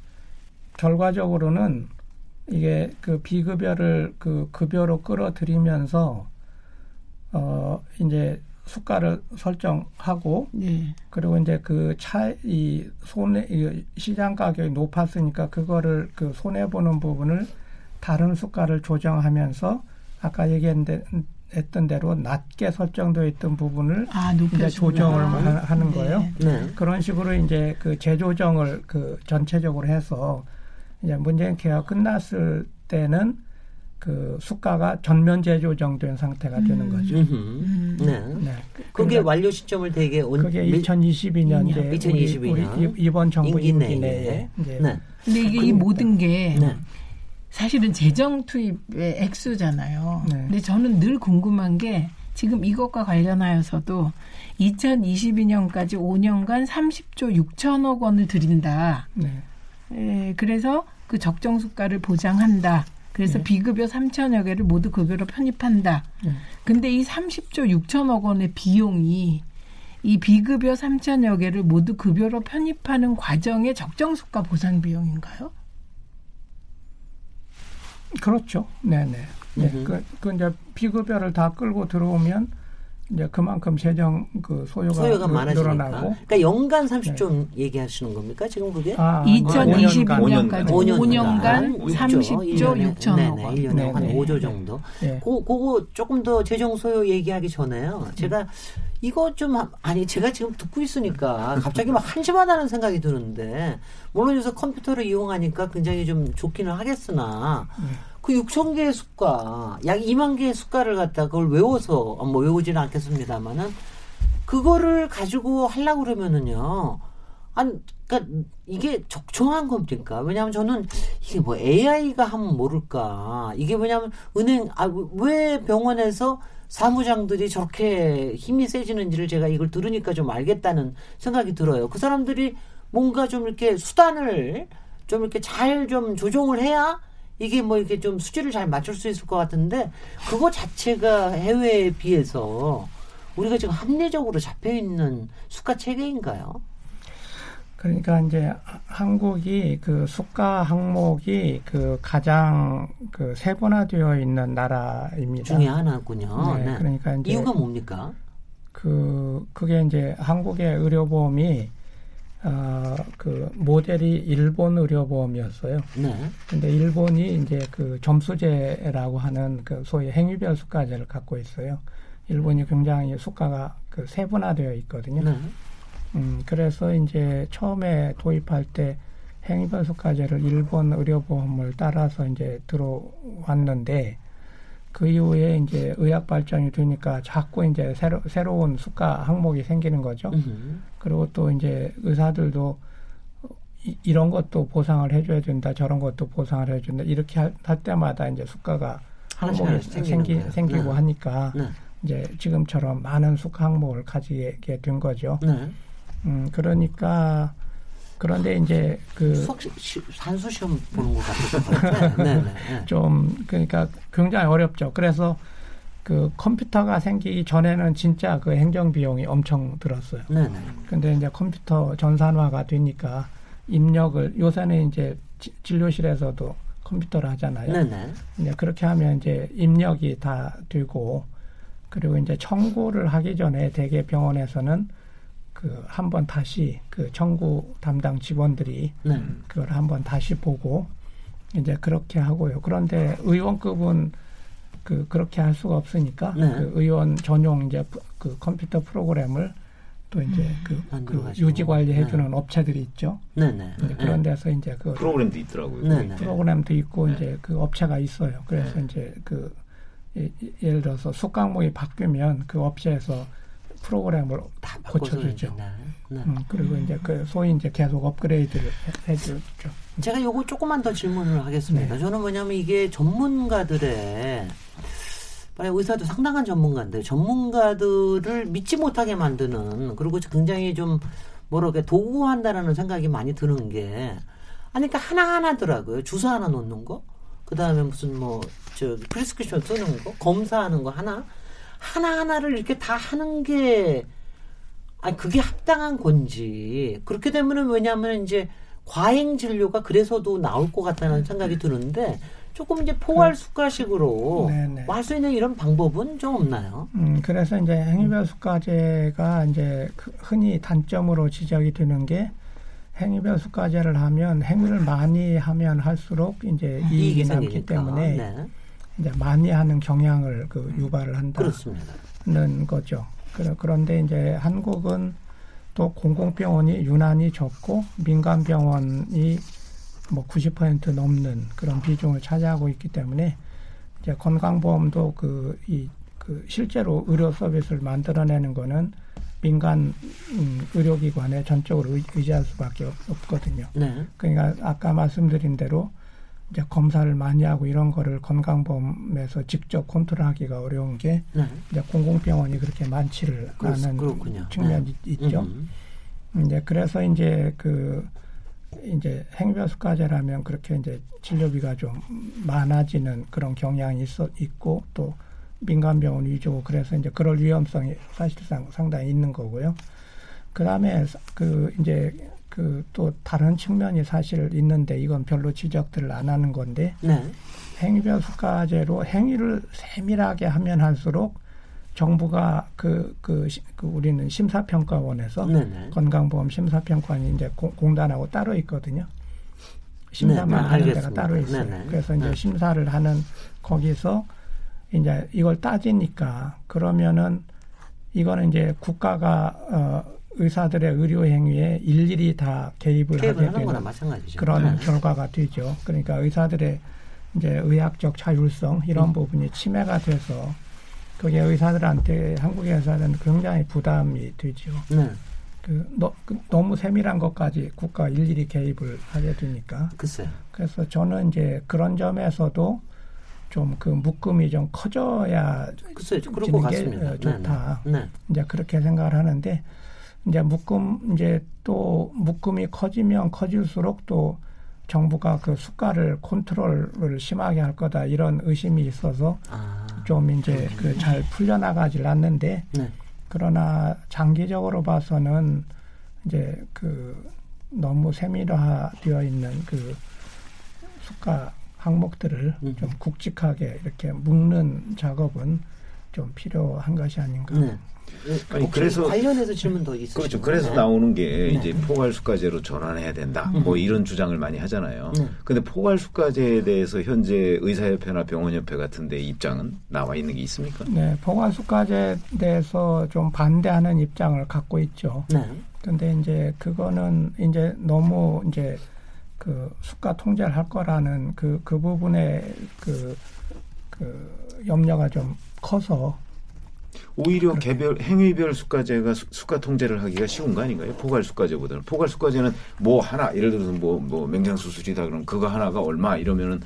결과적으로는 이게 그 비급여를 그 급여로 끌어들이면서 이제 수가를 설정하고 그리고 이제 그 시장 가격이 높았으니까 그거를 그 손해 보는 부분을 다른 수가를 조정하면서 아까 얘기했던 대로 낮게 설정되어 있던 부분을 이제 조정을 하는 거예요. 그런 식으로 이제 그 재조정을 그 전체적으로 해서 이제 문재인 케어 끝났을 때는 그 수가가 전면 재조정된 상태가 되는 거죠. 그게 완료 시점을 되게 그게 2022년에 2022년. 우리 이번 정부 임기 내에. 그런데 이 모든 게 사실은 재정 투입의 액수잖아요. 근데 저는 늘 궁금한 게 지금 이것과 관련하여서도 2022년까지 5년간 30조 6천억 원을 들인다. 네. 예, 그래서 그 적정 수가를 보장한다. 그래서 네. 비급여 3천여 개를 모두 급여로 편입한다. 근데 이 30조 6천억 원의 비용이 이 비급여 3천여 개를 모두 급여로 편입하는 과정의 적정 수가 보상 비용인가요? 그렇죠. 네네. 네. 그 이제 비급여를 다 끌고 들어오면 이제 그만큼 세정 그 소요가 많아지니까. 그러니까 연간 30조 네. 얘기하시는 겁니까 지금 그게? 2025년까지 5년간 30조 6천억 원, 1년에 한 5조 정도. 네. 그거 조금 더 재정 소요 얘기하기 전에요. 제가 이거 좀 아니 제가 지금 듣고 있으니까 갑자기 막 한심하다는 생각이 드는데 물론 요새 컴퓨터를 이용하니까 굉장히 좀 좋기는 하겠으나. 그 6천 개의 숫가, 약 2만 개의 숫가를 갖다 그걸 외워서, 뭐 외우지는 않겠습니다만은, 그거를 가지고 하려고 그러면은요, 아니, 그러니까 이게 적정한 겁니까? 왜냐하면 저는 이게 뭐 AI가 하면 모를까? 이게 왜냐하면 은행, 왜 병원에서 사무장들이 저렇게 힘이 세지는지를 제가 이걸 들으니까 좀 알겠다는 생각이 들어요. 그 사람들이 뭔가 좀 이렇게 수단을 좀 이렇게 잘 좀 조정을 해야 이게 뭐 이렇게 좀 수치를 잘 맞출 수 있을 것 같은데 그거 자체가 해외에 비해서 우리가 지금 합리적으로 잡혀 있는 수가 체계인가요? 그러니까 이제 한국이 그 수가 항목이 그 가장 그 세분화되어 있는 나라입니다. 중에 하나군요. 네, 네. 그러니까 이제 이유가 뭡니까? 그게 이제 한국의 의료보험이 그 모델이 일본 의료보험이었어요. 네. 근데 일본이 이제 그 점수제라고 하는 그 소위 행위별 수가제를 갖고 있어요. 일본이 굉장히 수가가 그 세분화되어 있거든요. 네. 그래서 이제 처음에 도입할 때 행위별 수가제를 일본 의료보험을 따라서 이제 들어왔는데 그 이후에 이제 의학 발전이 되니까 자꾸 이제 새로운 수가 항목이 생기는 거죠. 그리고 또 이제 의사들도 이런 것도 보상을 해줘야 된다, 저런 것도 보상을 해줘야 된다. 이렇게 할 때마다 이제 수가가 항목이 생기고 네. 하니까 네. 이제 지금처럼 많은 수가 항목을 가지게 된 거죠. 네. 그러니까 그런데 이제 그 산수 시험 보는 것 같아요. 네, 네. 좀 그러니까 굉장히 어렵죠. 그래서 그 컴퓨터가 생기기 전에는 진짜 그 행정 비용이 엄청 들었어요. 네, 네. 근데 이제 컴퓨터 전산화가 되니까 입력을 요새는 이제 진료실에서도 컴퓨터를 하잖아요. 네, 네. 이제 그렇게 하면 이제 입력이 다 되고 그리고 이제 청구를 하기 전에 대개 병원에서는 그 한번 다시 그 청구 담당 직원들이 네. 그걸 한번 다시 보고 이제 그렇게 하고요. 그런데 의원급은 그렇게 할 수가 없으니까 네. 그 의원 전용 이제 그 컴퓨터 프로그램을 또 이제 그 유지 관리해주는 네. 업체들이 있죠. 네네. 네. 그런 데서 이제 그 프로그램도 있더라고요. 네. 그 프로그램도 있고 네. 이제 그 업체가 있어요. 그래서 네. 이제 그 예를 들어서 수강목이 바뀌면 그 업체에서 프로그램을 다 고쳐주죠. 네. 그리고 이제 그 소위 이제 계속 업그레이드를 해주죠. 제가 요거 조금만 더 질문을 하겠습니다. 네. 저는 뭐냐면 이게 전문가들의 만약 의사도 상당한 전문가인데 전문가들을 믿지 못하게 만드는 그리고 굉장히 좀 뭐랄까 도구한다라는 생각이 많이 드는 게 아니 그러니까 하나하나더라고요. 주사 하나 놓는 거, 그 다음에 무슨 뭐 저 프리스크립션 쓰는 거, 검사하는 거 하나하나를 이렇게 다 하는 게, 아니, 그게 합당한 건지. 그렇게 되면은 왜냐하면 이제 과잉 진료가 그래서도 나올 것 같다는 생각이 드는데 조금 이제 포괄 수가식으로 할 수 있는 이런 방법은 좀 없나요? 그래서 이제 행위별 수가제가 이제 흔히 단점으로 지적이 되는 게 행위별 수가제를 하면 행위를 많이 하면 할수록 이제 이익이 남기 때문에 네. 이제 많이 하는 경향을 그 유발을 한다는 그렇습니다. 거죠. 그런데 이제 한국은 또 공공병원이 유난히 적고 민간병원이 뭐 90% 넘는 그런 비중을 차지하고 있기 때문에 이제 건강보험도 실제로 의료 서비스를 만들어내는 거는 민간 의료기관에 전적으로 의지할 수밖에 없거든요. 네. 그러니까 아까 말씀드린 대로 이제 검사를 많이 하고 이런 거를 건강보험에서 직접 컨트롤하기가 어려운 게 이제 공공병원이 그렇게 많지를 않은 측면이 있죠. 이제 그래서 이제 이제 행벼수과제라면 그렇게 이제 진료비가 좀 많아지는 그런 경향이 있고 또 민간병원 위주고 그래서 이제 그럴 위험성이 사실상 상당히 있는 거고요. 그다음에 또 다른 측면이 사실 있는데 이건 별로 지적들을 안 하는 건데 행위별수가제로 행위를 세밀하게 하면 할수록 정부가 우리는 심사평가원에서 건강보험 심사평가원이 이제 공단하고 따로 있거든요. 심사만 하는 데가 따로 있어요. 그래서 이제 심사를 하는 거기서 이제 이걸 따지니까 그러면은 이거는 이제 국가가 의사들의 의료 행위에 일일이 다 개입을 하게 되는 마찬가지죠. 그런 결과가 되죠. 그러니까 의사들의 이제 의학적 자율성 이런 부분이 침해가 돼서 그게 의사들한테 한국의 의사들은 굉장히 부담이 되죠. 너무 세밀한 것까지 국가 일일이 개입을 하게 되니까. 글쎄요. 그래서 저는 이제 그런 점에서도 좀 그 묶음이 좀 커져야 그럴 것 같습니다. 좋다. 이제 그렇게 생각을 하는데 이제 묶음이 커지면 커질수록 또 정부가 그 수가를 컨트롤을 심하게 할 거다 이런 의심이 있어서 좀 이제 잘 풀려나가질 않는데 그러나 장기적으로 봐서는 이제 너무 세밀화되어 있는 그 수가 항목들을 좀 굵직하게 이렇게 묶는 작업은 좀 필요한 것이 아닌가. 아니, 그래서 관련해서 질문 더 있으시죠? 그렇죠. 그래서 나오는 게 이제 포괄수가제로 전환해야 된다. 뭐 이런 주장을 많이 하잖아요. 근데 포괄수가제에 대해서 현재 의사협회나 병원협회 같은 데 입장은 나와 있는 게 있습니까? 네. 포괄수가제에 대해서 좀 반대하는 입장을 갖고 있죠. 근데 이제 그거는 이제 너무 이제 그 수가 통제를 할 거라는 그 부분에 염려가 좀 커서 오히려 그렇게. 개별 행위별 수가제가 수가 통제를 하기가 쉬운 거 아닌가요? 포괄수가제보다는 포괄수가제는 뭐 하나 예를 들어서 뭐 맹장수술이다 그러면 그거 하나가 얼마 이러면은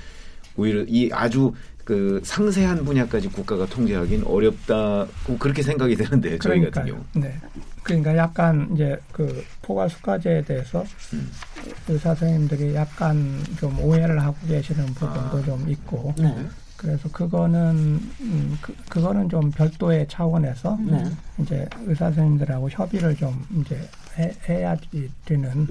오히려 이 아주 그 상세한 분야까지 국가가 통제하기는 어렵다고 그렇게 생각이 되는데 저희 같은 경우. 그러니까 약간 이제 그 포괄수가제에 대해서 의사 선생님들이 약간 좀 오해를 하고 계시는 부분도 좀 있고. 그래서 그거는 좀 별도의 차원에서 이제 의사 선생님들하고 협의를 좀 이제 해야 되는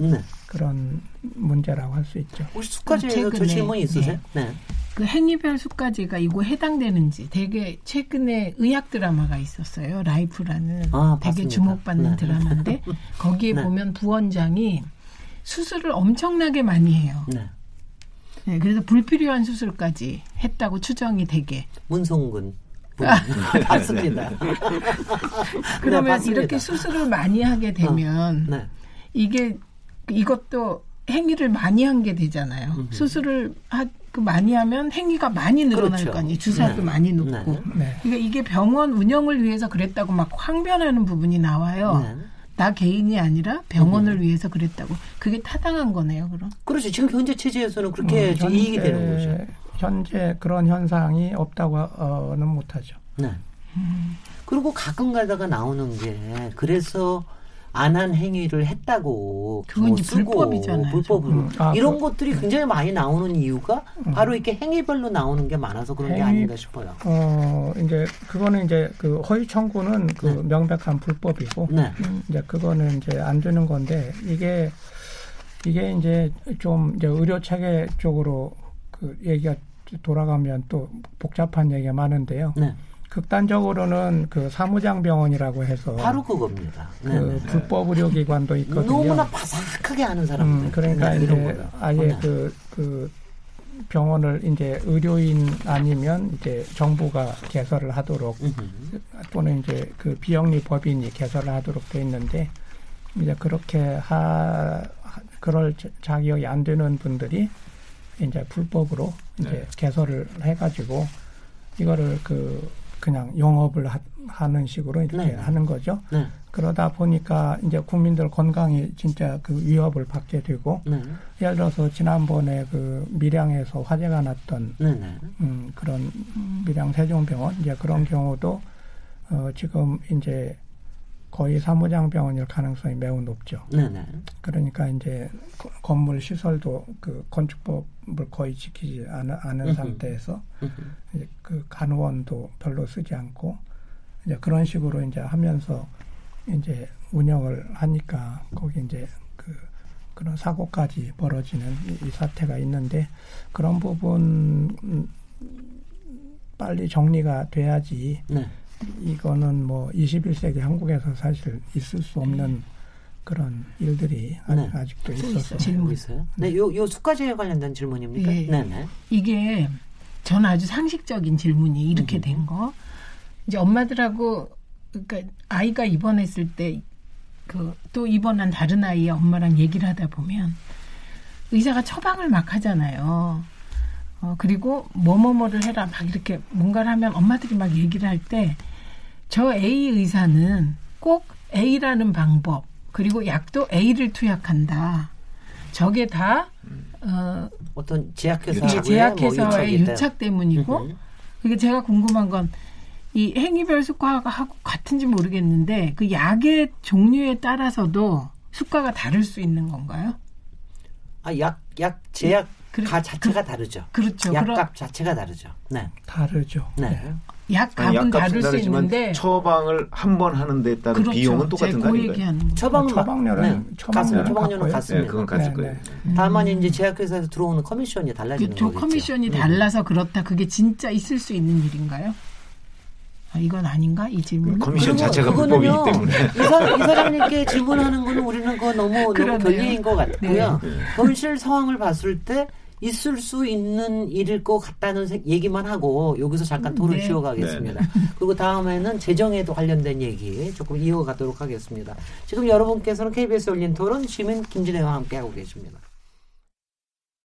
그런 문제라고 할 수 있죠. 혹시 수가제에서 저 질문이 있으세요? 네. 그 행위별 수가제가 이거 해당되는지 되게 최근에 의학 드라마가 있었어요. 라이프라는 되게 맞습니다. 주목받는 드라마인데 거기에 보면 부원장이 수술을 엄청나게 많이 해요. 네, 그래서 불필요한 수술까지 했다고 추정이 되게. 문성근. 맞습니다. 그러면 이렇게 수술을 많이 하게 되면 이것도 행위를 많이 한 게 되잖아요. 수술을 많이 하면 행위가 많이 늘어날 거 아니에요. 주사도 많이 놓고. 그러니까 이게 병원 운영을 위해서 그랬다고 막 항변하는 부분이 나와요. 나 개인이 아니라 병원을 위해서 그랬다고. 그게 타당한 거네요, 그럼? 그렇죠. 지금 현재 체제에서는 그렇게 이익이 되는 거죠. 현재 그런 현상이 없다고는 못하죠. 그리고 가끔 가다가 나오는 게 그래서 안 한 행위를 했다고 그건 뭐 불법이잖아요. 불법으로. 이런 것들이 굉장히 많이 나오는 이유가 바로 이렇게 행위별로 나오는 게 많아서 그런 게 아닌가 싶어요. 이제 그거는 이제 그 허위 청구는 그 명백한 불법이고 이제 그거는 이제 안 되는 건데 이게 이제 좀 이제 의료 체계 쪽으로 그 얘기가 돌아가면 또 복잡한 얘기가 많은데요. 극단적으로는 그 사무장 병원이라고 해서 바로 그겁니다. 그 불법 의료기관도 있거든요. 너무나 바삭하게 아는 사람들. 그러니까 이제 아예 그 병원을 이제 의료인 아니면 이제 정부가 개설을 하도록 또는 이제 그 비영리 법인이 개설을 하도록 돼 있는데 이제 그렇게 그럴 자격이 안 되는 분들이 이제 불법으로 이제 개설을 해가지고 이거를 그냥 영업을 하는 식으로 이렇게 네. 하는 거죠. 네. 그러다 보니까 이제 국민들 건강이 진짜 그 위협을 받게 되고, 네. 예를 들어서 지난번에 그 밀양에서 화재가 났던 네. 그런 밀양 세종병원 이제 그런 네. 경우도 지금 이제 거의 사무장병원일 가능성이 매우 높죠. 네네. 그러니까 이제 건물 시설도 그 건축법을 거의 지키지 않은 상태에서 이제 그 간호원도 별로 쓰지 않고 이제 그런 식으로 이제 하면서 이제 운영을 하니까 거기 이제 그런 사고까지 벌어지는 이 사태가 있는데 그런 부분 빨리 정리가 돼야지. 네. 이거는 뭐 21세기 한국에서 사실 있을 수 없는 그런 일들이 네. 아직도 있었어요. 질문 있어요? 네, 요 숙가제에 관련된 질문입니까? 네. 네네. 이게 전 아주 상식적인 질문이 이렇게 된 거. 이제 엄마들하고 그러니까 아이가 입원했을 때 그 또 입원한 다른 아이의 엄마랑 얘기를 하다 보면 의사가 처방을 막 하잖아요. 그리고 뭐뭐뭐를 해라 막 이렇게 뭔가를 하면 엄마들이 막 얘기를 할 때 저 A 의사는 꼭 A라는 방법 그리고 약도 A를 투약한다. 저게 다 어떤 제약회사의 유착 때문이고 그게 제가 궁금한 건 이 행위별 수가하고 같은지 모르겠는데 그 약의 종류에 따라서도 수가가 다를 수 있는 건가요? 아, 약 제약 가 자체가 다르죠. 그렇죠. 약값 자체가 다르죠. 네, 다르죠. 네, 약값은 다를 수 있는데 처방을 한 번 하는 데 따른 그렇죠. 비용은 똑같은 거 아닌가요? 처방료는 같습니다. 네, 그건 같을 거예요. 네. 다만 이제 제약회사에서 들어오는 커미션이 달라지는 거겠죠. 커미션이 달라서 그렇다. 그게 진짜 있을 수 있는 일인가요? 아, 이건 아닌가? 이 질문. 커미션 자체가 불법이기 때문에. 이 사람님께 질문하는 거는 우리는 그거 너무 별개인 것 같고요. 네. 현실 상황을 봤을 때 있을 수 있는 일일 것 같다는 얘기만 하고 여기서 잠깐 토론 네. 쉬어가겠습니다. 네. 그리고 다음에는 재정에도 관련된 얘기 조금 이어가도록 하겠습니다. 지금 여러분께서는 KBS 열린 토론 시민 김진애와 함께하고 계십니다.